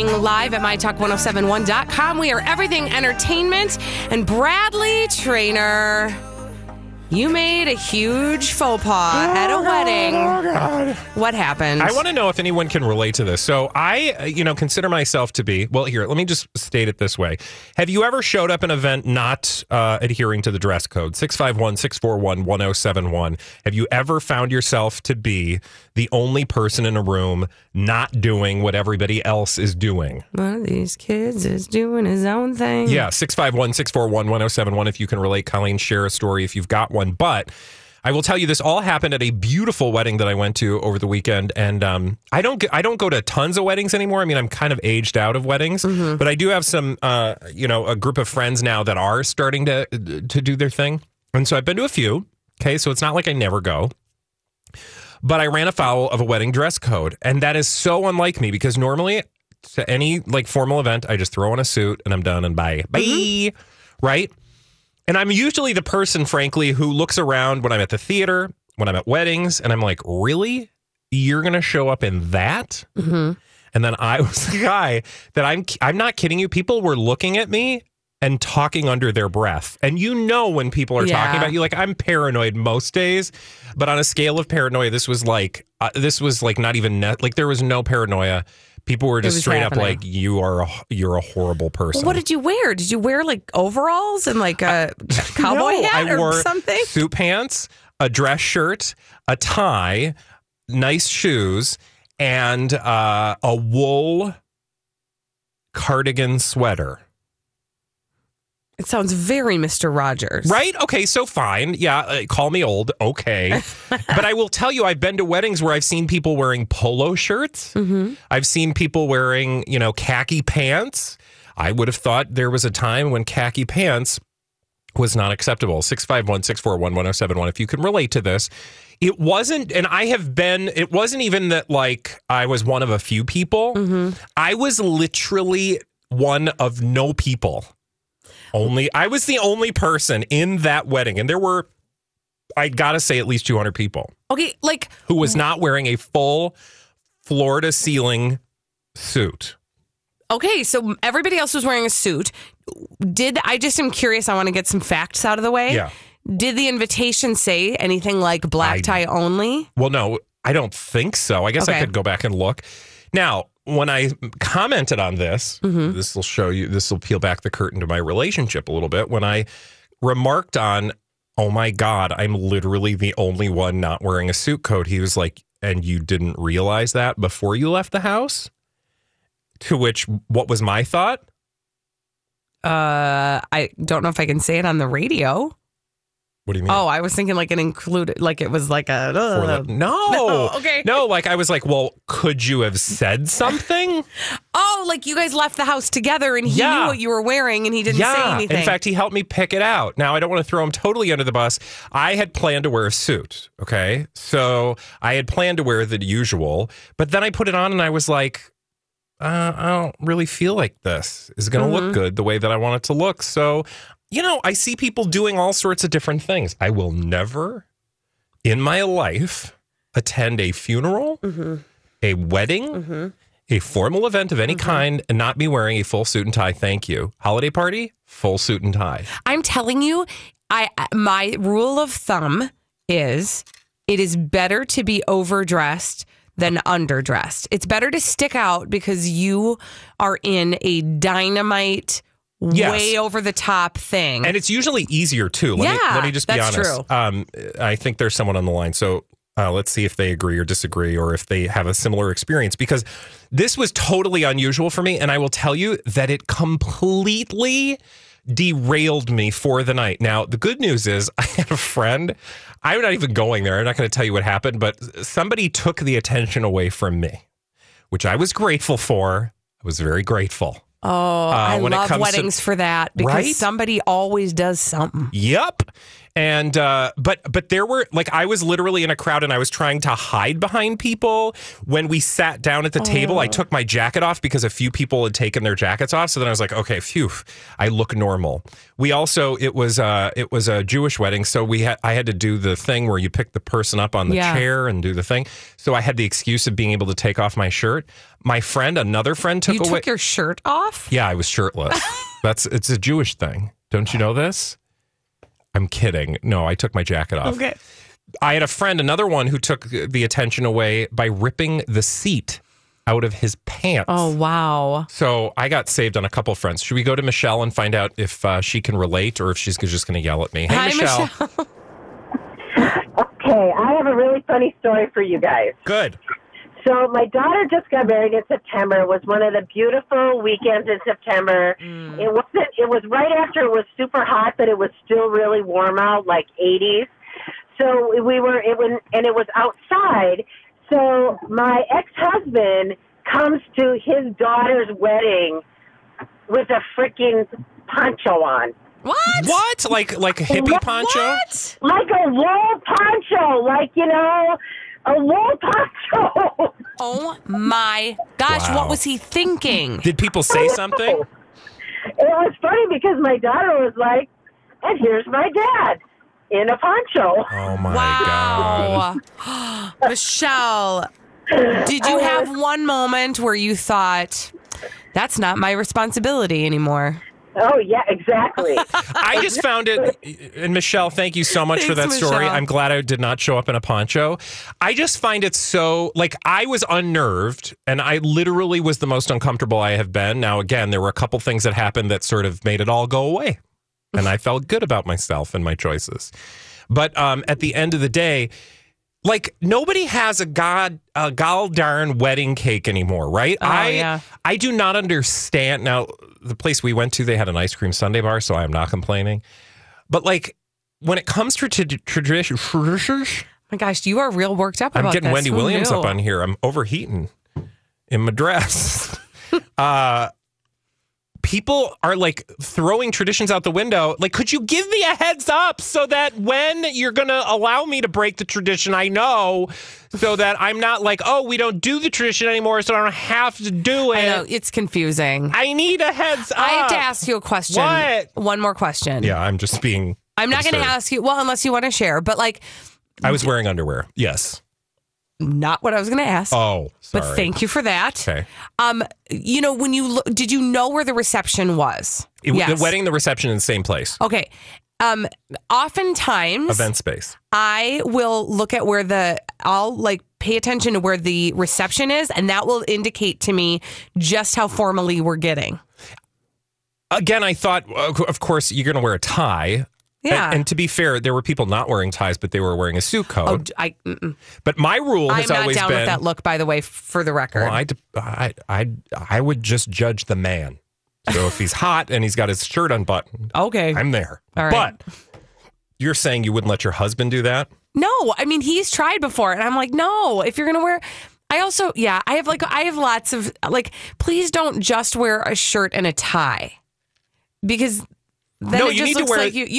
Live at MyTalk1071.com. We are everything entertainment. And Bradley Traynor, you made a huge faux pas at a wedding. Oh, God. What happened? I want to know if anyone can relate to this. So I, consider myself to be, let me just state it this way. Have you ever showed up an event not adhering to the dress code? 651-641-1071. Have you ever found yourself to be the only person in a room not doing what everybody else is doing? One of these kids is doing his own thing. Yeah, 651-641-1071. If you can relate, Colleen, share a story if you've got one. But I will tell you, this all happened at a beautiful wedding that I went to over the weekend, and I don't go to tons of weddings anymore. I mean, I'm kind of aged out of weddings, but I do have some, a group of friends now that are starting to do their thing, and so I've been to a few. Okay, so it's not like I never go. But I ran afoul of a wedding dress code, and that is so unlike me, because normally to any formal event, I just throw on a suit and I'm done and bye, right? And I'm usually the person, frankly, who looks around when I'm at the theater, when I'm at weddings, and I'm like, really? You're going to show up in that? And then I was the guy that I'm not kidding you. People were looking at me and talking under their breath. And when people are talking about you, I'm paranoid most days, but on a scale of paranoia, this was not even there was no paranoia. People were just straight happening. Up like, you're a horrible person. Well, what did you wear? Did you wear overalls and a cowboy hat or something? I wore suit pants, a dress shirt, a tie, nice shoes, and a wool cardigan sweater. It sounds very Mr. Rogers. Right? Okay, so fine. Yeah, call me old. Okay. But I will tell you, I've been to weddings where I've seen people wearing polo shirts. I've seen people wearing, khaki pants. I would have thought there was a time when khaki pants was not acceptable. 651-641-1071. If you can relate to this. It wasn't, and it wasn't even that I was one of a few people. I was literally one of no people. I was the only person in that wedding, and there were, I gotta say, at least 200 people. Okay, who was not wearing a full floor-to-ceiling suit. Okay, so everybody else was wearing a suit. I'm curious, I want to get some facts out of the way. Yeah. Did the invitation say anything like black tie only? Well, no, I don't think so. I guess I could go back and look. Now, when I commented on this, this will peel back the curtain to my relationship a little bit. When I remarked on, oh my God, I'm literally the only one not wearing a suit coat. He was like, and you didn't realize that before you left the house? To which, what was my thought? I don't know if I can say it on the radio. What do you mean? Oh, I was thinking it included, it was a... No. Okay. No, I was could you have said something? Oh, you guys left the house together and he knew what you were wearing and he didn't say anything. In fact, he helped me pick it out. Now, I don't want to throw him totally under the bus. I had planned to wear a suit, okay? So I had planned to wear the usual, but then I put it on and I was like, I don't really feel like this is going to look good the way that I want it to look. So... I see people doing all sorts of different things. I will never in my life attend a funeral, a wedding, a formal event of any kind, and not be wearing a full suit and tie. Thank you. Holiday party, full suit and tie. I'm telling you, my rule of thumb is it is better to be overdressed than underdressed. It's better to stick out because you are in a dynamite yes. way over the top thing. And it's usually easier, too. Let me just be honest. True. I think there's someone on the line. So let's see if they agree or disagree or if they have a similar experience, because this was totally unusual for me. And I will tell you that it completely derailed me for the night. Now, the good news is I had a friend. I'm not even going there. I'm not going to tell you what happened, but somebody took the attention away from me, which I was grateful for. I was very grateful. Oh, I love weddings for that, because somebody always does something. Yep. And but there were, like, I was literally in a crowd and I was trying to hide behind people. When we sat down at the table, I took my jacket off because a few people had taken their jackets off. So then I was like, okay, phew, I look normal. We also, it was a Jewish wedding. So I had to do the thing where you pick the person up on the chair and do the thing. So I had the excuse of being able to take off my shirt. My friend, another friend took your shirt off? Yeah, I was shirtless. It's a Jewish thing. Don't you know this? I'm kidding. No, I took my jacket off. Okay. I had a friend, another one, who took the attention away by ripping the seat out of his pants. Oh, wow. So I got saved on a couple friends. Should we go to Michelle and find out if she can relate or if she's just going to yell at me? Hey, Michelle. Okay, I have a really funny story for you guys. Good. So my daughter just got married in September. It was one of the beautiful weekends in September. Mm. It was right after it was super hot, but it was still really warm out, like 80s. So it was outside. So my ex-husband comes to his daughter's wedding with a freaking poncho on. What? Like a hippie poncho? What? Like a wool poncho, a wool poncho. Oh, my gosh. Wow. What was he thinking? Did people say something? It was funny because my daughter was like, and here's my dad in a poncho. Oh, my God. Michelle, did you have one moment where you thought, that's not my responsibility anymore? Oh, yeah, exactly. I just found it, and Michelle, thank you so much for that story. I'm glad I did not show up in a poncho. I just find it so, I was unnerved, and I literally was the most uncomfortable I have been. Now, again, there were a couple things that happened that sort of made it all go away, and I felt good about myself and my choices. But at the end of the day, nobody has a gall-darn wedding cake anymore, right? Oh, I do not understand. Now, the place we went to, they had an ice cream sundae bar, so I am not complaining. But, when it comes to tradition... Oh, my gosh, you are real worked up about this. I'm getting Wendy Williams up on here. I'm overheating in my dress. People are throwing traditions out the window. Could you give me a heads up so that when you're going to allow me to break the tradition, I know, so that I'm not we don't do the tradition anymore, so I don't have to do it. I know, it's confusing. I need a heads up. I have to ask you a question. What? One more question. Yeah, I'm not going to ask you, unless you want to share, but I was wearing underwear. Yes. Not what I was going to ask. Oh, sorry. But thank you for that. Okay. When you did you know where the reception was? Yes. The wedding, the reception in the same place. Okay. Oftentimes event space. I will look at where I'll pay attention to where the reception is, and that will indicate to me just how formally we're getting. Again, I thought, of course, you're going to wear a tie. Yeah. And to be fair, there were people not wearing ties, but they were wearing a suit coat. But my rule has always been... I'm not down with that look, by the way, for the record. Well, I would just judge the man. So if he's hot and he's got his shirt unbuttoned, okay, I'm there. All right. But you're saying you wouldn't let your husband do that? No. I mean, he's tried before, and I'm like, no, if you're going to wear... I also, I have lots of... please don't just wear a shirt and a tie. Because... Then no, you need to wear a jacket. Agree.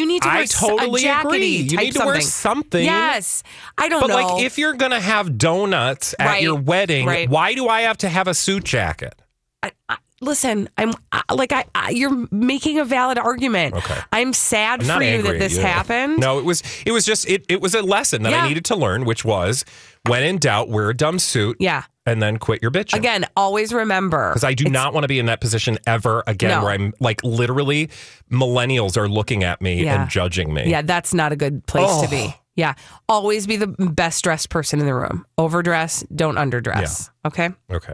You need to wear something. Yes. I don't know. But if you're going to have donuts at your wedding, why do I have to have a suit jacket? Listen, you're making a valid argument. Okay. I'm sad for you that this happened. No, it was just, it was a lesson that I needed to learn, which was when in doubt, wear a dumb suit. Yeah. And then quit your bitching. Again, always remember. Because I do not want to be in that position ever again where I'm literally millennials are looking at me and judging me. Yeah, that's not a good place to be. Yeah. Always be the best dressed person in the room. Overdress, don't underdress. Yeah. Okay? Okay.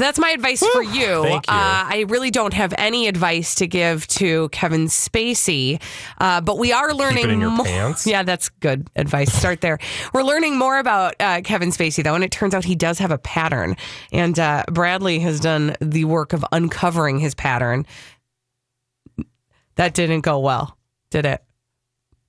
That's my advice for you. Thank you. I really don't have any advice to give to Kevin Spacey, but we are learning. Keep it in your pants. Yeah, that's good advice. Start there. We're learning more about Kevin Spacey, though, and it turns out he does have a pattern. And Bradley has done the work of uncovering his pattern. That didn't go well, did it?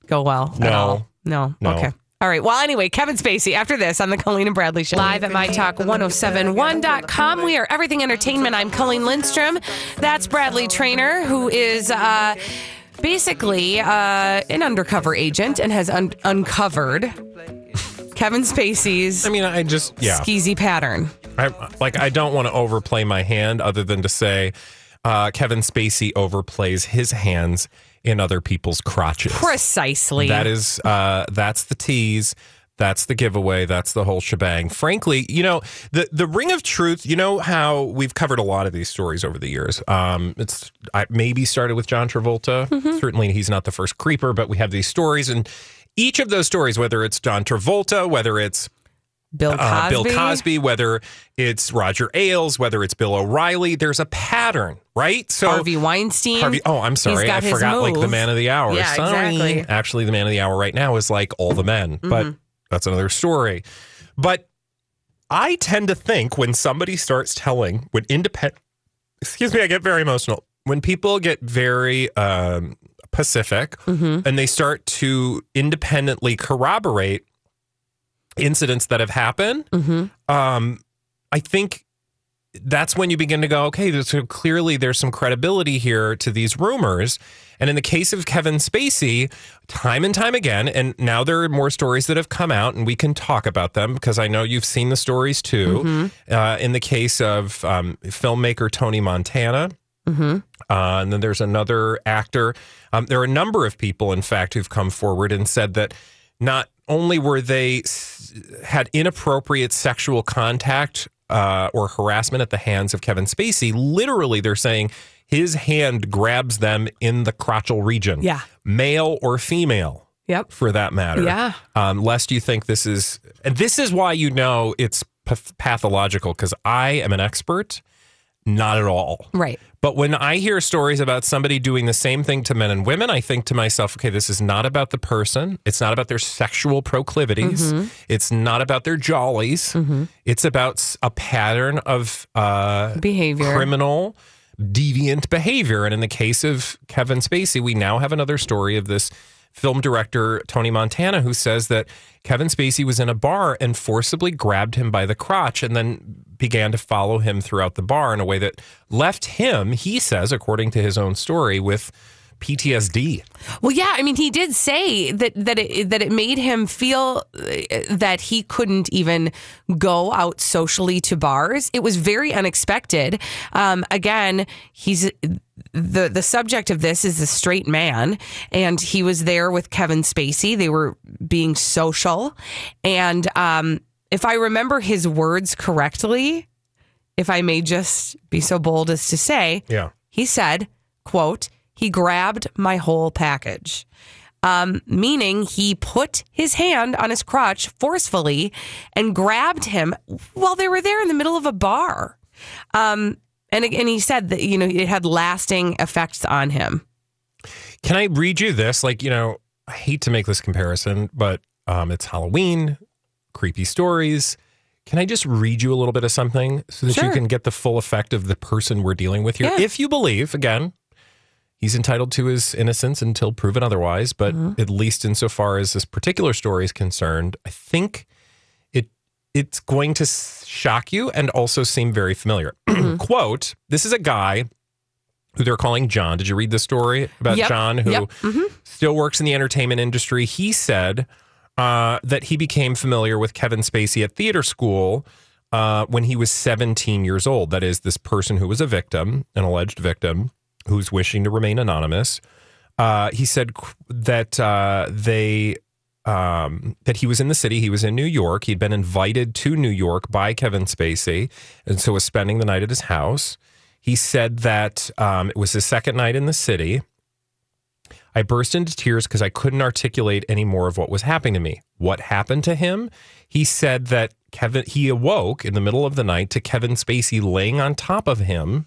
Go well? No. At all? No. Okay. All right. Well, anyway, Kevin Spacey after this on the Colleen and Bradley Show. Live at MyTalk1071.com. We are Everything Entertainment. I'm Colleen Lindstrom. That's Bradley Traynor, who is basically an undercover agent and has uncovered Kevin Spacey's skeezy pattern. I don't want to overplay my hand other than to say Kevin Spacey overplays his hands in other people's crotches. Precisely. That is, that's the tease. That's the giveaway. That's the whole shebang. Frankly, the ring of truth, you know how we've covered a lot of these stories over the years. I maybe started with John Travolta. Mm-hmm. Certainly he's not the first creeper, but we have these stories. And each of those stories, whether it's John Travolta, whether it's Bill Cosby, whether it's Roger Ailes, whether it's Bill O'Reilly, there's a pattern, right? So Harvey Weinstein. I'm sorry, I forgot move. Like the man of the hour. Yeah, exactly. Actually, the man of the hour right now is like all the men, mm-hmm. but that's another story. But I tend to think when somebody starts telling, I get very emotional when people get very pacific, mm-hmm. and they start to independently corroborate incidents that have happened, mm-hmm. I think that's when you begin to go, okay, so clearly there's some credibility here to these rumors. And in the case of Kevin Spacey, time and time again, and now there are more stories that have come out, and we can talk about them because I know you've seen the stories too. Mm-hmm. In the case of filmmaker Tony Montana, mm-hmm. And then there's another actor. There are a number of people, in fact, who've come forward and said that not only were they had inappropriate sexual contact or harassment at the hands of Kevin Spacey, literally they're saying his hand grabs them in the crotchal region. Yeah. Male or female. Yep. For that matter. Yeah. Lest you think this is why you know it's pathological, because I am an expert. Not at all. Right. But when I hear stories about somebody doing the same thing to men and women, I think to myself, okay, this is not about the person. It's not about their sexual proclivities. Mm-hmm. It's not about their jollies. Mm-hmm. It's about a pattern of behavior, criminal, deviant behavior. And in the case of Kevin Spacey, we now have another story of this film director Tony Montana, who says that Kevin Spacey was in a bar and forcibly grabbed him by the crotch and then began to follow him throughout the bar in a way that left him, he says, according to his own story, with PTSD. Well, yeah, I mean, he did say that it made him feel that he couldn't even go out socially to bars. It was very unexpected. Again, he's... The subject of this is a straight man, and he was there with Kevin Spacey. They were being social. And if I remember his words correctly, if I may just be so bold as to say, yeah. He said, quote, "He grabbed my whole package." Meaning he put his hand on his crotch forcefully and grabbed him while they were there in the middle of a bar. And he said that, it had lasting effects on him. Can I read you this? I hate to make this comparison, but it's Halloween, creepy stories. Can I just read you a little bit of something so that Sure. You can get the full effect of the person we're dealing with here? Yeah. If you believe, again, he's entitled to his innocence until proven otherwise, but mm-hmm. at least insofar as this particular story is concerned, I think it's going to shock you and also seem very familiar. Mm-hmm. Quote, this is a guy who they're calling John. Did you read the story about yep. John, who yep. mm-hmm. still works in the entertainment industry? He said that he became familiar with Kevin Spacey at theater school when he was 17 years old. That is, this person who was a victim, an alleged victim, who's wishing to remain anonymous. He said that that he was in the city. He was in New York. He'd been invited to New York by Kevin Spacey, and so was spending the night at his house. He said that it was his second night in the city. I burst into tears because I couldn't articulate any more of what was happening to me. What happened to him? He said that he awoke in the middle of the night to Kevin Spacey laying on top of him.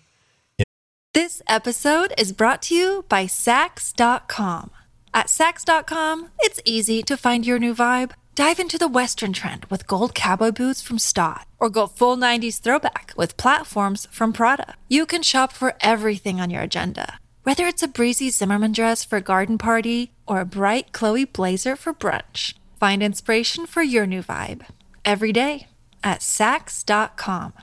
This episode is brought to you by Saks.com. At Saks.com, it's easy to find your new vibe. Dive into the Western trend with gold cowboy boots from Staud, or go full 90s throwback with platforms from Prada. You can shop for everything on your agenda, whether it's a breezy Zimmermann dress for a garden party or a bright Chloe blazer for brunch. Find inspiration for your new vibe every day at Saks.com.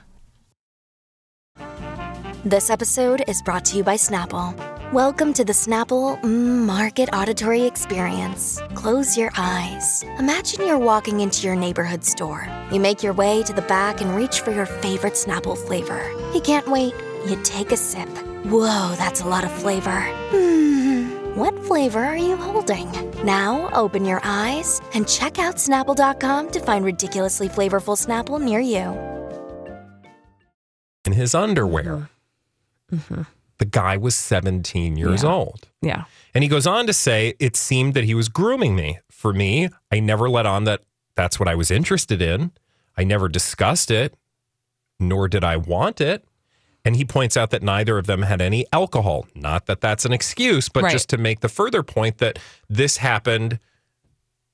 This episode is brought to you by Snapple. Welcome to the Snapple Market Auditory Experience. Close your eyes. Imagine you're walking into your neighborhood store. You make your way to the back and reach for your favorite Snapple flavor. You can't wait. You take a sip. Whoa, that's a lot of flavor. What flavor are you holding? Now open your eyes and check out Snapple.com to find ridiculously flavorful Snapple near you. In his underwear. Mm-hmm. The guy was 17 years old. Yeah. And he goes on to say, it seemed that he was grooming me. For me, I never let on that that's what I was interested in. I never discussed it, nor did I want it. And he points out that neither of them had any alcohol. Not that that's an excuse, but just to make the further point that this happened,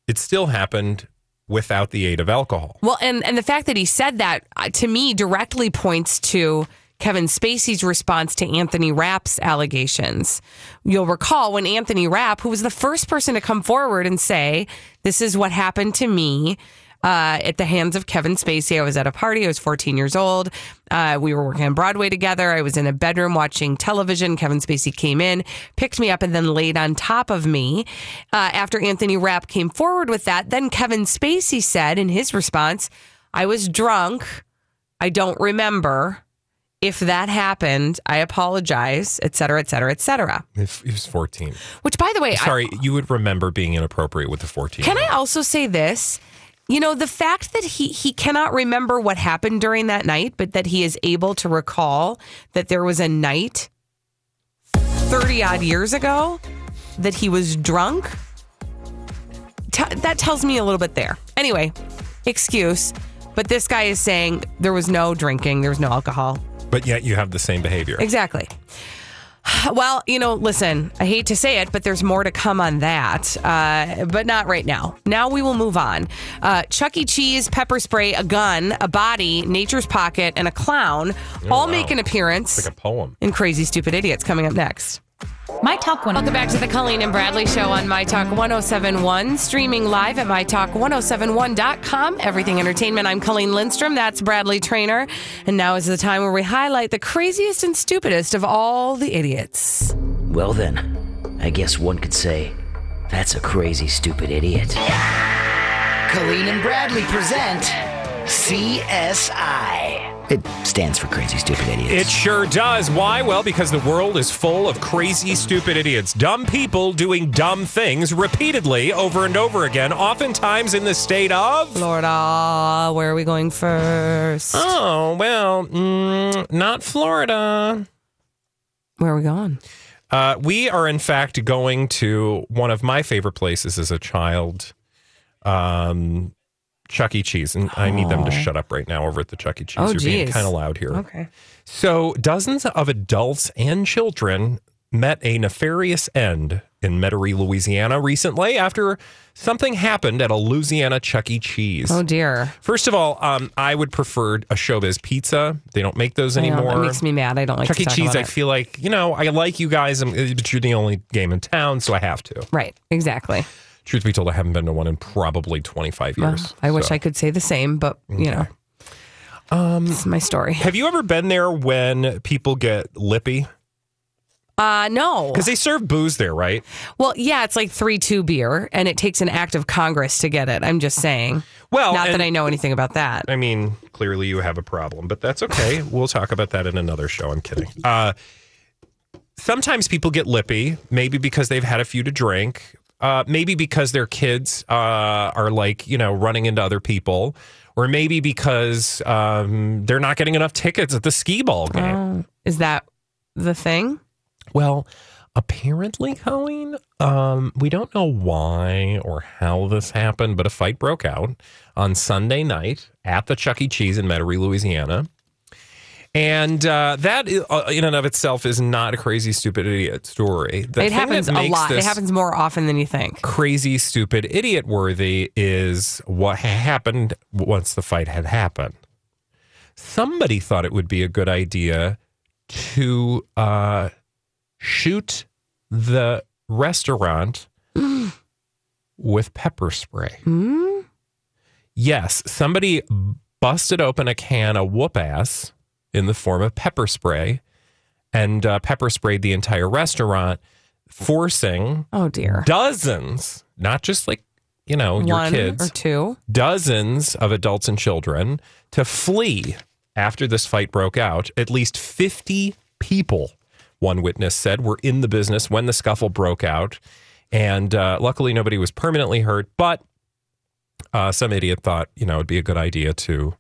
it still happened without the aid of alcohol. Well, and the fact that he said that, to me, directly points to Kevin Spacey's response to Anthony Rapp's allegations. You'll recall when Anthony Rapp, who was the first person to come forward and say, this is what happened to me at the hands of Kevin Spacey. I was at a party. I was 14 years old. We were working on Broadway together. I was in a bedroom watching television. Kevin Spacey came in, picked me up, and then laid on top of me. After Anthony Rapp came forward with that, then Kevin Spacey said in his response, I was drunk. I don't remember. If that happened, I apologize, et cetera, et cetera, et cetera. If he was 14. Which, by the way... Sorry, you would remember being inappropriate with a 14. Can I also say this? You know, the fact that he cannot remember what happened during that night, but that he is able to recall that there was a night 30-odd years ago that he was drunk, that tells me a little bit there. Anyway, excuse. But this guy is saying there was no drinking, there was no alcohol. But yet you have the same behavior. Exactly. Well, you know, listen, I hate to say it, but there's more to come on that. But not right now. Now we will move on. Chuck E. Cheese, pepper spray, a gun, a body, Nature's Pocket, and a clown make an appearance. It's like a poem. In Crazy Stupid Idiots coming up next. My Talk 1. Welcome back to the Colleen and Bradley Show on My Talk 1071, streaming live at MyTalk1071.com. Everything Entertainment. I'm Colleen Lindstrom. That's Bradley Traynor. And now is the time where we highlight the craziest and stupidest of all the idiots. Well then, I guess one could say, that's a crazy, stupid idiot. Yeah! Colleen and Bradley present CSI. It stands for Crazy Stupid Idiots. It sure does. Why? Well, because the world is full of crazy, stupid idiots. Dumb people doing dumb things repeatedly over and over again, oftentimes in the state of... Florida. Where are we going first? Oh, well, not Florida. Where are we going? We are, in fact, going to one of my favorite places as a child, Chuck E. Cheese, and I need them to shut up right now over at the Chuck E. Cheese. You're being kind of loud here. Okay. So dozens of adults and children met a nefarious end in Metairie, Louisiana recently after something happened at a Louisiana Chuck E. Cheese. Oh, dear. First of all, I would prefer a Showbiz pizza. They don't make those anymore. That makes me mad. I don't like Chuck E. Cheese. I feel like, you know, I like you guys, but you're the only game in town, so I have to. Right. Exactly. Truth be told, I haven't been to one in probably 25 years. I wish I could say the same, but, you know, this is my story. Have you ever been there when people get lippy? No. Because they serve booze there, right? Well, yeah, it's like 3-2 beer, and it takes an act of Congress to get it. I'm just saying. Well, not that I know anything about that. I mean, clearly you have a problem, but that's okay. We'll talk about that in another show. I'm kidding. Sometimes people get lippy, maybe because they've had a few to drink. Maybe because their kids are like, you know, running into other people, or maybe because they're not getting enough tickets at the skee ball game. Is that the thing? Well, Apparently, Colleen, we don't know why or how this happened, but a fight broke out on Sunday night at the Chuck E. Cheese in Metairie, Louisiana. And that is, in and of itself is not a crazy, stupid idiot story. It happens a lot. It happens more often than you think. Crazy, stupid, idiot worthy is what happened once the fight had happened. Somebody thought it would be a good idea to shoot the restaurant with pepper spray. Mm? Yes, somebody busted open a can of whoop-ass in the form of pepper spray, and pepper sprayed the entire restaurant, forcing dozens, not just like, you know, one, your kids, or two, dozens of adults and children to flee after this fight broke out. At least 50 people, one witness said, were in the business when the scuffle broke out. And luckily nobody was permanently hurt, but some idiot thought, you know, it'd be a good idea to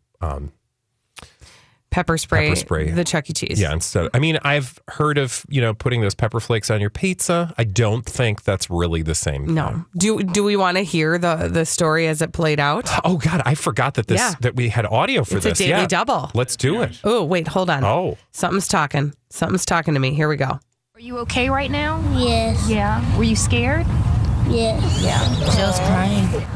pepper spray the Chuck E. Cheese. Yeah, instead. I mean, I've heard of, you know, putting those pepper flakes on your pizza. I don't think that's really the same thing. No. Do we want to hear the story as it played out? Oh God, I forgot that that we had audio for this. It's a daily double. Let's do it. Oh wait, hold on. Oh, something's talking. Something's talking to me. Here we go. Are you okay right now? Yes. Yeah. Were you scared? Yes. Yeah. She was crying.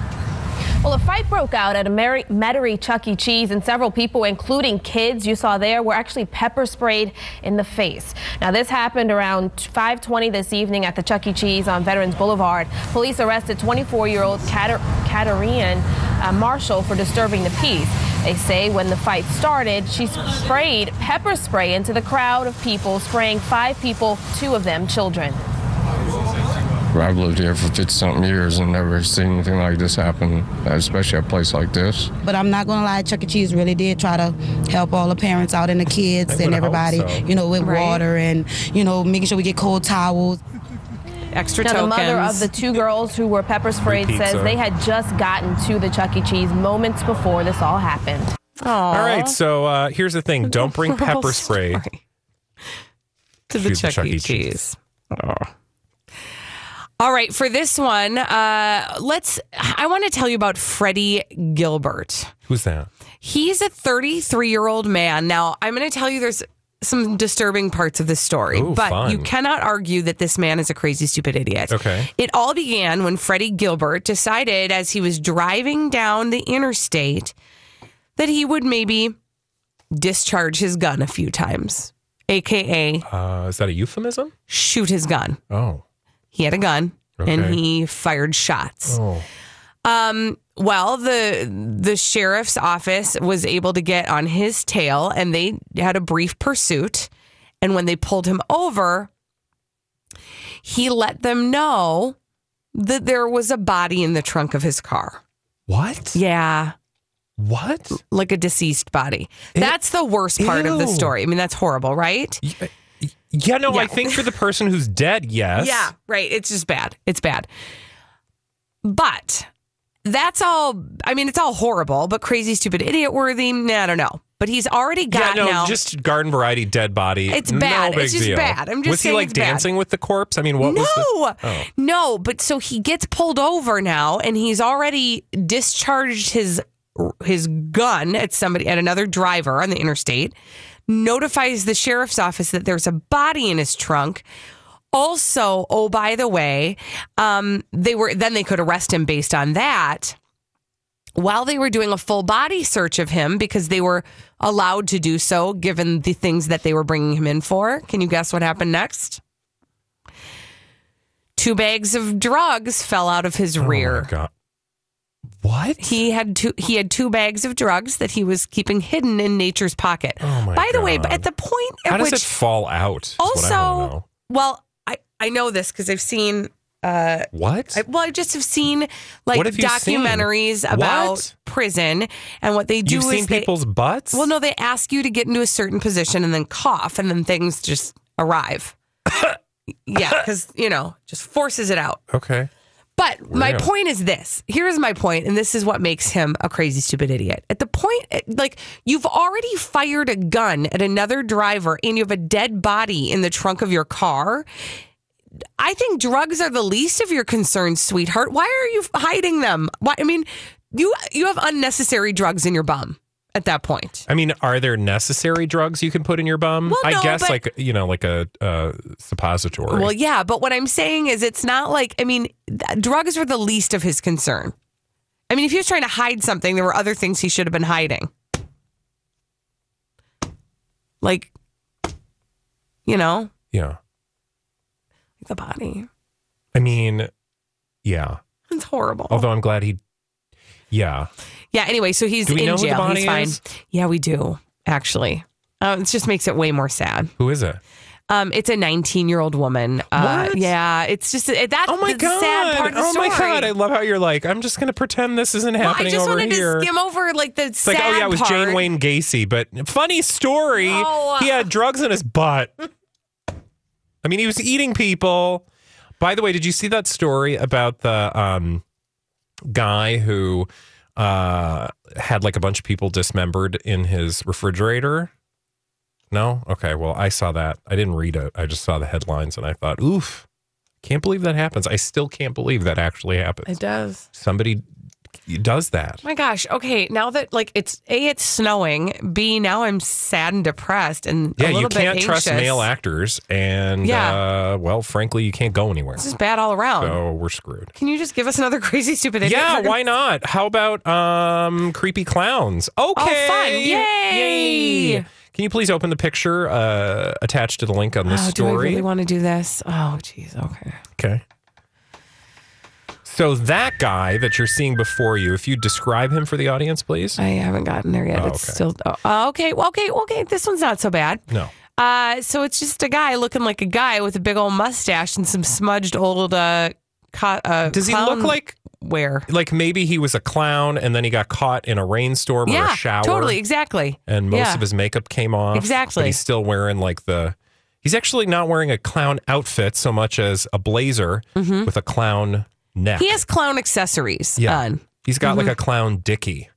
Well, a fight broke out at a Metairie Chuck E. Cheese, and several people, including kids you saw there, were actually pepper sprayed in the face. Now, this happened around 5:20 this evening at the Chuck E. Cheese on Veterans Boulevard. Police arrested 24-year-old Katarian Marshall for disturbing the peace. They say when the fight started, she sprayed pepper spray into the crowd of people, spraying 5 people, 2 of them children. I've lived here for 50-something years and never seen anything like this happen, especially at a place like this. But I'm not going to lie, Chuck E. Cheese really did try to help all the parents out and the kids and everybody, you know, with water and, you know, making sure we get cold towels. Extra tokens. Now, the mother of the 2 girls who were pepper sprayed says they had just gotten to the Chuck E. Cheese moments before this all happened. Aww. All right, so here's the thing. Don't bring pepper spray to the Chuck E. Cheese. Oh. All right, for this one, I want to tell you about Freddie Gilbert. Who's that? He's a 33-year-old man. Now, I'm going to tell you there's some disturbing parts of this story, you cannot argue that this man is a crazy, stupid idiot. Okay. It all began when Freddie Gilbert decided as he was driving down the interstate that he would maybe discharge his gun a few times, a.k.a. Is that a euphemism? Shoot his gun. Oh. He had a gun, and he fired shots. Oh. Well, the sheriff's office was able to get on his tail, and they had a brief pursuit. And when they pulled him over, he let them know that there was a body in the trunk of his car. What? Yeah. What? Like a deceased body. That's the worst part of the story. I mean, that's horrible, right? Yeah. Yeah, no, yeah. I think for the person who's dead, yes. Yeah, right. It's just bad. It's bad. But that's all. I mean, it's all horrible, but crazy, stupid, idiot worthy. Nah, I don't know. But he's already got now. Just garden variety dead body. It's bad. No big deal. Bad. I'm just was saying he like dancing with the corpse? I mean, what was the... Oh. No, but so he gets pulled over now, and he's already discharged his gun at another driver on the interstate. Notifies the sheriff's office that there's a body in his trunk. Also, by the way, they could arrest him based on that. While they were doing a full body search of him, because they were allowed to do so, given the things that they were bringing him in for. Can you guess what happened next? 2 bags of drugs fell out of his rear. Oh my God. What? He had 2 bags of drugs that he was keeping hidden in nature's pocket. Oh my By the God. Way, but at the point at How which... How does it fall out? Also, well, I know this because I've seen... what? I just have seen like documentaries about prison and what they do You've is seen people's butts? Well, no, they ask you to get into a certain position and then cough and then things just arrive. Yeah, because, you know, just forces it out. Okay. But my point is this. Here's my point, and this is what makes him a crazy, stupid idiot. At the point, like, you've already fired a gun at another driver, and you have a dead body in the trunk of your car. I think drugs are the least of your concerns, sweetheart. Why are you hiding them? Why? I mean, you have unnecessary drugs in your bum at that point. I mean, are there necessary drugs you can put in your bum? Well, no, I guess, but, like a suppository. Well, yeah, but what I'm saying is it's not like, I mean, drugs were the least of his concern. I mean, if he was trying to hide something, there were other things he should have been hiding. Like, you know? Yeah. Like the body. I mean, yeah. It's horrible. Although I'm glad he... Yeah. Yeah, anyway, so he's in jail. Do we know who the body is? Yeah, we do, actually. It just makes it way more sad. Who is it? It's a 19-year-old woman. What? Yeah, it's just that's the sad part of the story. Oh my God! I love how you're like, I'm just going to pretend this isn't happening over here. I just wanted to skim over like the sad part. Like, oh yeah, it was Jane Wayne Gacy, but funny story. Oh, he had drugs in his butt. I mean, he was eating people. By the way, did you see that story about the guy who had like a bunch of people dismembered in his refrigerator? No? Okay, well, I saw that. I didn't read it. I just saw the headlines and I thought, oof, can't believe that happens. I still can't believe that actually happens. It does. Somebody does that. Oh my gosh. Okay, now that like it's A, it's snowing. B, now I'm sad and depressed and a little bit anxious. Yeah, you can't trust male actors and, well, frankly, you can't go anywhere. This is bad all around. So we're screwed. Can you just give us another crazy, stupid idiot? Yeah, why not? How about creepy clowns? Okay. Oh, fun. Yay. Yay. Can you please open the picture attached to the link on this story? Do I really want to do this? Oh, geez. Okay. Okay. So that guy that you're seeing before you, if you describe him for the audience, please. I haven't gotten there yet. Oh, it's still... Oh, okay. Well, okay. This one's not so bad. No. So it's just a guy looking like a guy with a big old mustache and some smudged old does he look like... Where? Like maybe he was a clown and then he got caught in a rainstorm or a shower. Yeah, totally, exactly. And most of his makeup came off. Exactly. But he's still wearing like he's actually not wearing a clown outfit so much as a blazer with a clown neck. He has clown accessories on. He's got like a clown dickie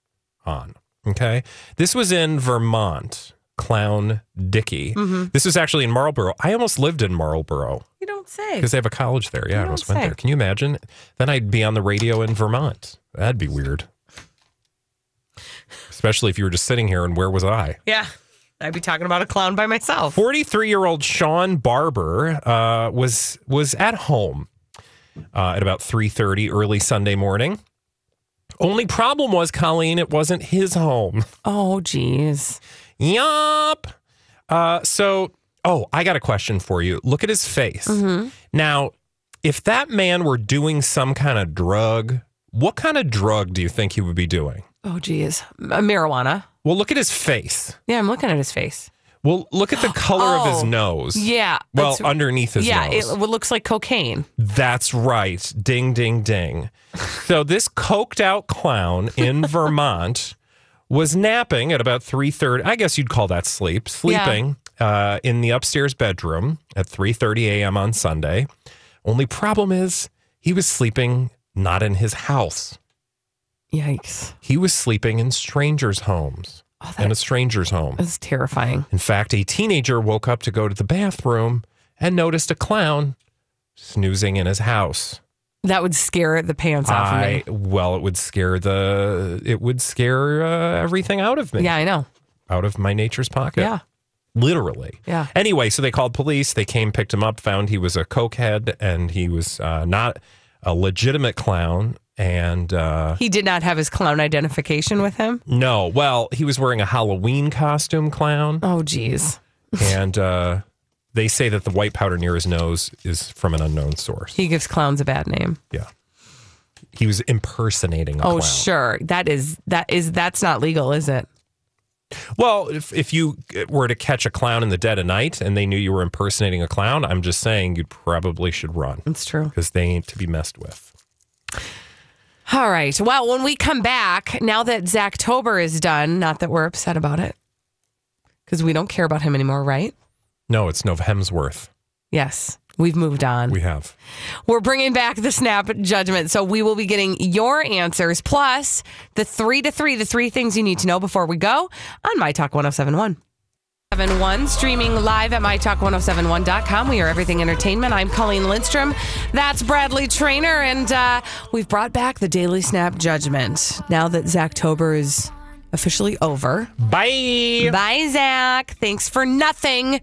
on. Okay. This was in Vermont. Clown Dickie. This was actually in Marlboro. I almost lived in Marlboro. You don't say. Because they have a college there. Yeah, I almost went there. Can you imagine? Then I'd be on the radio in Vermont. That'd be weird. Especially if you were just sitting here and where was I? Yeah. I'd be talking about a clown by myself. 43-year-old Sean Barber was at home at about 3:30 early Sunday morning. Only problem was, Colleen, it wasn't his home. Oh, geez. Yup. I got a question for you. Look at his face. Now, if that man were doing some kind of drug, what kind of drug do you think he would be doing? Oh, geez. Marijuana. Well, look at his face. Yeah, I'm looking at his face. Well, look at the color of his nose. Yeah. Well, underneath his nose. Yeah, it looks like cocaine. That's right. Ding, ding, ding. So this coked out clown in Vermont... was napping at about 3:30. I guess you'd call that sleep. In the upstairs bedroom at 3:30 a.m. on Sunday. Only problem is he was sleeping not in his house. Yikes. He was sleeping in strangers' homes. Oh, in a stranger's home. That's terrifying. In fact, a teenager woke up to go to the bathroom and noticed a clown snoozing in his house. That would scare the pants off of me. Well, it would scare everything out of me. Yeah, I know. Out of my nature's pocket. Yeah. Literally. Yeah. Anyway, so they called police. They came, picked him up, found he was a cokehead, and he was not a legitimate clown. And he did not have his clown identification with him? No. Well, he was wearing a Halloween costume clown. Oh, geez. And... they say that the white powder near his nose is from an unknown source. He gives clowns a bad name. Yeah. He was impersonating a clown. Oh, sure. That's not legal, is it? Well, if you were to catch a clown in the dead of night and they knew you were impersonating a clown, I'm just saying you probably should run. That's true. Because they ain't to be messed with. All right. Well, when we come back, now that Zach Tober is done, not that we're upset about it, because we don't care about him anymore, right? No, it's Nova Hemsworth. Yes, we've moved on. We have. We're bringing back the snap judgment, so we will be getting your answers, plus the three things you need to know before we go on My Talk 107.1. 1071, streaming live at MyTalk1071.com. We are everything entertainment. I'm Colleen Lindstrom. That's Bradley Traynor, and we've brought back the Daily Snap Judgment now that Zach Tober is officially over. Bye. Bye, Zach. Thanks for nothing.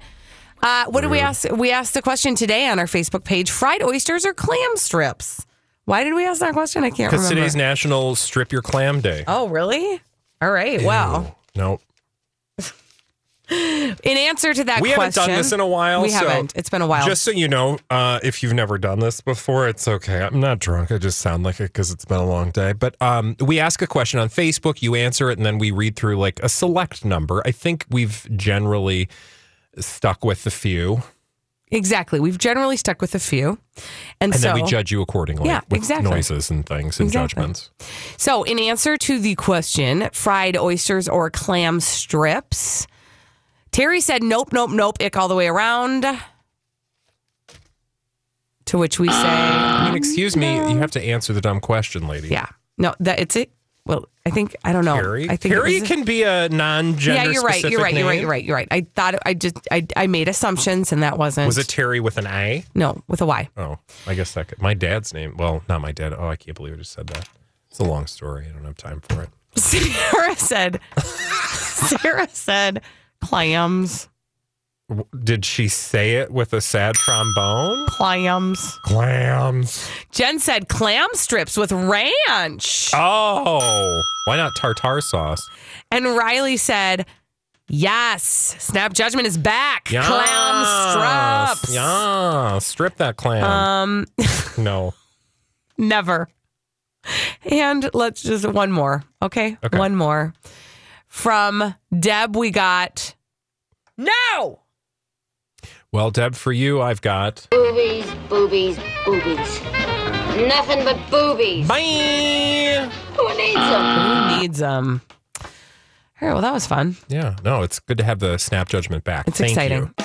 What did we ask? We asked the question today on our Facebook page: fried oysters or clam strips? Why did we ask that question? I can't remember. Because today's National Strip Your Clam Day. Oh, really? All right. Ew. Wow. Nope. In answer to that question. We haven't done this in a while. We haven't. It's been a while. Just so you know, if you've never done this before, it's okay. I'm not drunk. I just sound like it because it's been a long day. But we ask a question on Facebook. You answer it, and then we read through like a select number. I think we've generally stuck with a few. Exactly. We've generally stuck with a few. And so, then we judge you accordingly with noises and things and judgments. So in answer to the question, fried oysters or clam strips, Terry said, nope, nope, nope, ick all the way around. To which we say, I mean, excuse me, you have to answer the dumb question, lady. Yeah. No, it's it. Well, I think, I don't know. Carrie, I think Carrie can be a non-gender specific name. Yeah, you're right. I thought, I made assumptions and that wasn't. Was it Terry with an I? No, with a Y. Oh, I guess that could. My dad's name. Well, not my dad. Oh, I can't believe I just said that. It's a long story. I don't have time for it. Sarah said clams. Did she say it with a sad trombone? Clams. Jen said clam strips with ranch. Oh, why not tartar sauce? And Riley said, yes, Snap Judgment is back. Yes. Clam strips. Yeah, strip that clam. No. Never. And let's just one more. Okay. One more. From Deb, we got no. Well, Deb, for you, I've got boobies, boobies, boobies. Nothing but boobies. Bye. Who needs them? Who needs them? All right, well, that was fun. Yeah, no, it's good to have the Snap Judgment back. It's exciting. Thank you.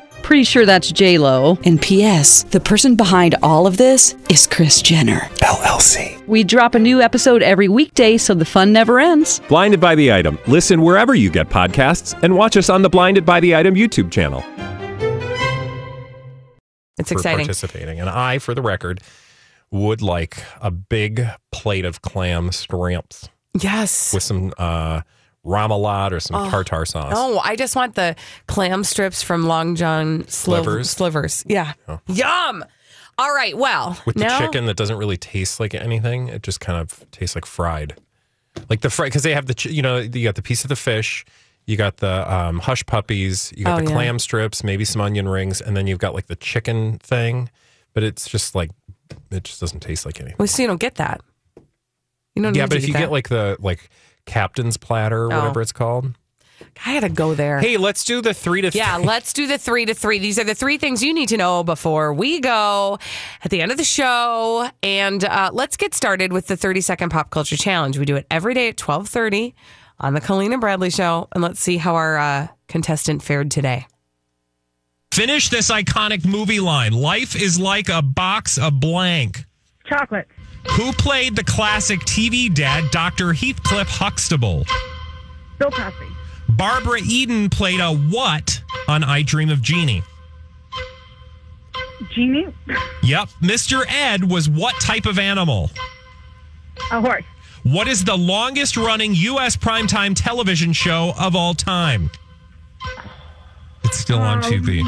Pretty sure that's J-Lo. And P.S., the person behind all of this is Kris Jenner, LLC. We drop a new episode every weekday so the fun never ends. Blinded by the Item. Listen wherever you get podcasts and watch us on the Blinded by the Item YouTube channel. It's exciting. For participating. And I, for the record, would like a big plate of clam strips. Yes. With some ramelade or some tartar sauce. Oh, I just want the clam strips from Long John Slivers. Yeah. Oh. Yum. All right. Well, with the chicken that doesn't really taste like anything, it just kind of tastes like fried. Like the fried, because they have the, you got the piece of the fish, you got the hush puppies, you got the clam strips, maybe some onion rings, and then you've got like the chicken thing, but it's just like, it just doesn't taste like anything. Well, so you don't get that. You don't need to get that. Yeah, but if you get like the, Captain's Platter, whatever it's called. I gotta go there. Hey, let's do the 3 to 3. Yeah, let's do the 3 to 3. These are the three things you need to know before we go at the end of the show. And let's get started with the 30-second pop culture challenge. We do it every day at 12:30 on the Colleen and Bradley Show. And let's see how our contestant fared today. Finish this iconic movie line. Life is like a box of blank. Chocolate. Who played the classic TV dad, Dr. Heathcliff Huxtable? Bill Cosby. Barbara Eden played a what on I Dream of Jeannie? Jeannie? Yep. Mr. Ed was what type of animal? A horse. What is the longest running U.S. primetime television show of all time? It's still on TV.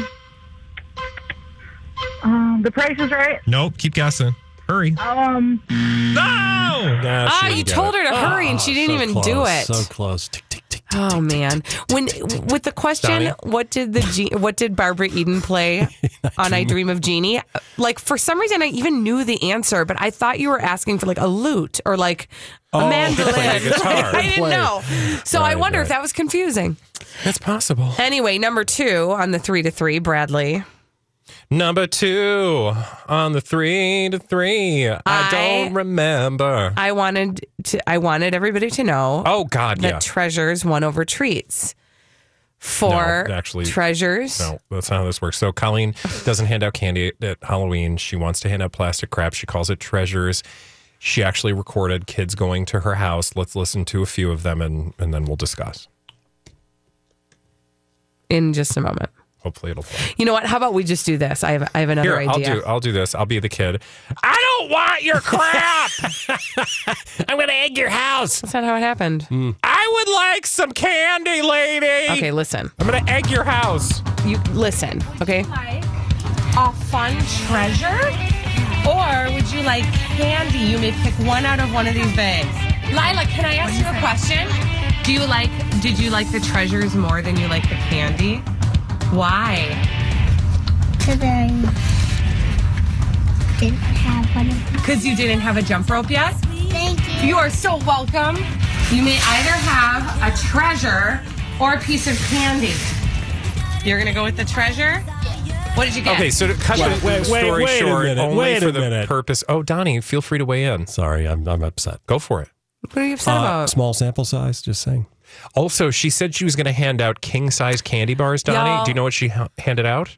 The Price is Right? Nope. Keep guessing. Hurry. No! You told her to hurry and she didn't even do it. So close. Tick, tick, tick, tick, Oh man! When with the question, what did Barbara Eden play on "I Dream of Jeannie"? Like for some reason, I even knew the answer, but I thought you were asking for like a lute or like a mandolin. I didn't know, so I wonder if that was confusing. That's possible. Anyway, number two on the 3-3, Bradley. Number two on the 3-3. I don't remember. I wanted everybody to know. Oh God, that treasures won over treats. Treasures. No, that's not how this works. So Colleen doesn't hand out candy at Halloween. She wants to hand out plastic crap. She calls it treasures. She actually recorded kids going to her house. Let's listen to a few of them and then we'll discuss. In just a moment. Hopefully it'll play. You know what? How about we just do this? I have another idea. I'll do this. I'll be the kid. I don't want your crap. I'm going to egg your house. That's not how it happened. I would like some candy, lady. Okay, listen. I'm going to egg your house. You listen, okay? Would you like a fun treasure? Or would you like candy? You may pick one out of one of these bags. Lila, can I ask you a question? Did you like the treasures more than you like the candy? Why? Because I didn't have one of them. Because you didn't have a jump rope yet? Thank you. You are so welcome. You may either have a treasure or a piece of candy. You're going to go with the treasure? What did you get? Okay, so to cut the story short, only for the purpose. Oh, Donnie, feel free to weigh in. Sorry, I'm upset. Go for it. What are you upset about? Small sample size, just saying. Also, she said she was going to hand out king-size candy bars, Donnie. Yo. Do you know what she handed out?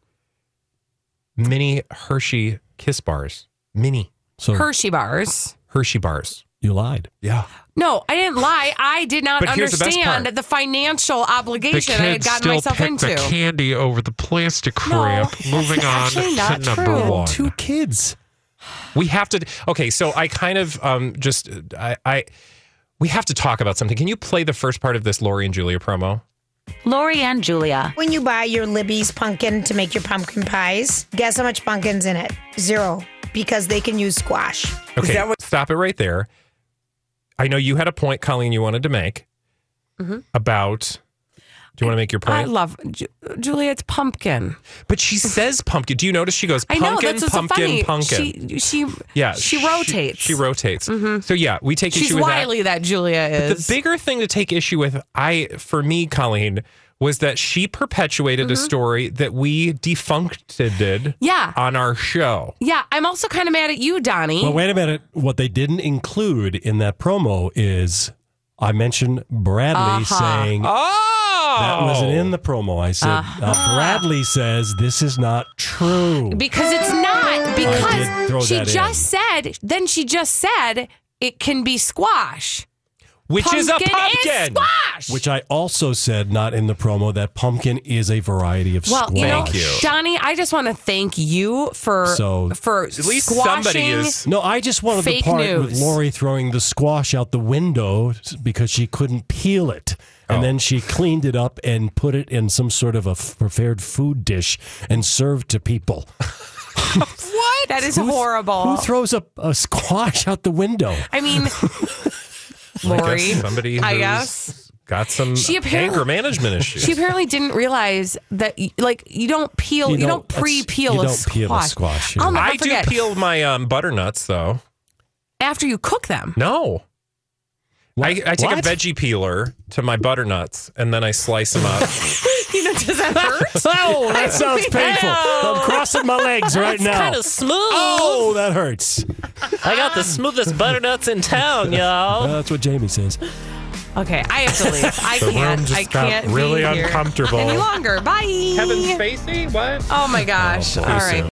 Mini Hershey Kiss bars. Mini. So Hershey bars. Hershey bars. You lied. Yeah. No, I didn't lie. I did not understand the financial obligation I had gotten myself into. The candy over the plastic crap. No, moving on to number one. Two kids. We have to... Okay, so I kind of just... We have to talk about something. Can you play the first part of this Lori and Julia promo? Lori and Julia. When you buy your Libby's pumpkin to make your pumpkin pies, guess how much pumpkin's in it? 0. Because they can use squash. Okay, stop it right there. I know you had a point, Colleen, you wanted to make about... Do you want to make your point? I love Julia. It's pumpkin, but she says pumpkin. Do you notice she goes pumpkin, I know, that's pumpkin, so funny. Pumpkin? She rotates. She rotates. Mm-hmm. So yeah, we take issue with that. She's wily, that Julia is. But the bigger thing to take issue with, for me, Colleen, was that she perpetuated a story that we defuncted on our show. Yeah, I'm also kind of mad at you, Donnie. Well, wait a minute. What they didn't include in that promo is I mentioned Bradley saying, that wasn't in the promo. I said, Bradley says this is not true. Because it's not. Because she just said it can be squash. Which is a pumpkin. Squash. Which I also said, not in the promo, that pumpkin is a variety of squash. Well, thank you. Donnie, I just want to thank you for at least somebody is. No, I just wanted the part with Lori throwing the squash out the window because she couldn't peel it. And then she cleaned it up and put it in some sort of a prepared food dish and served to people. What? That is horrible. Who throws a squash out the window? I mean... Lori, somebody who's got some anger management issues. She apparently didn't realize that, you don't pre-peel a squash. I do peel my butternuts though. After you cook them? No. I take a veggie peeler to my butternuts and then I slice them up. Does that hurt? Oh, that sounds painful. I'm crossing my legs right now. It's kind of smooth. Oh, that hurts. I got the smoothest butternuts in town, y'all. That's what Jamie says. Okay, I have to leave. I can't be really uncomfortable any longer. Bye. Kevin Spacey? What? Oh my gosh. All right.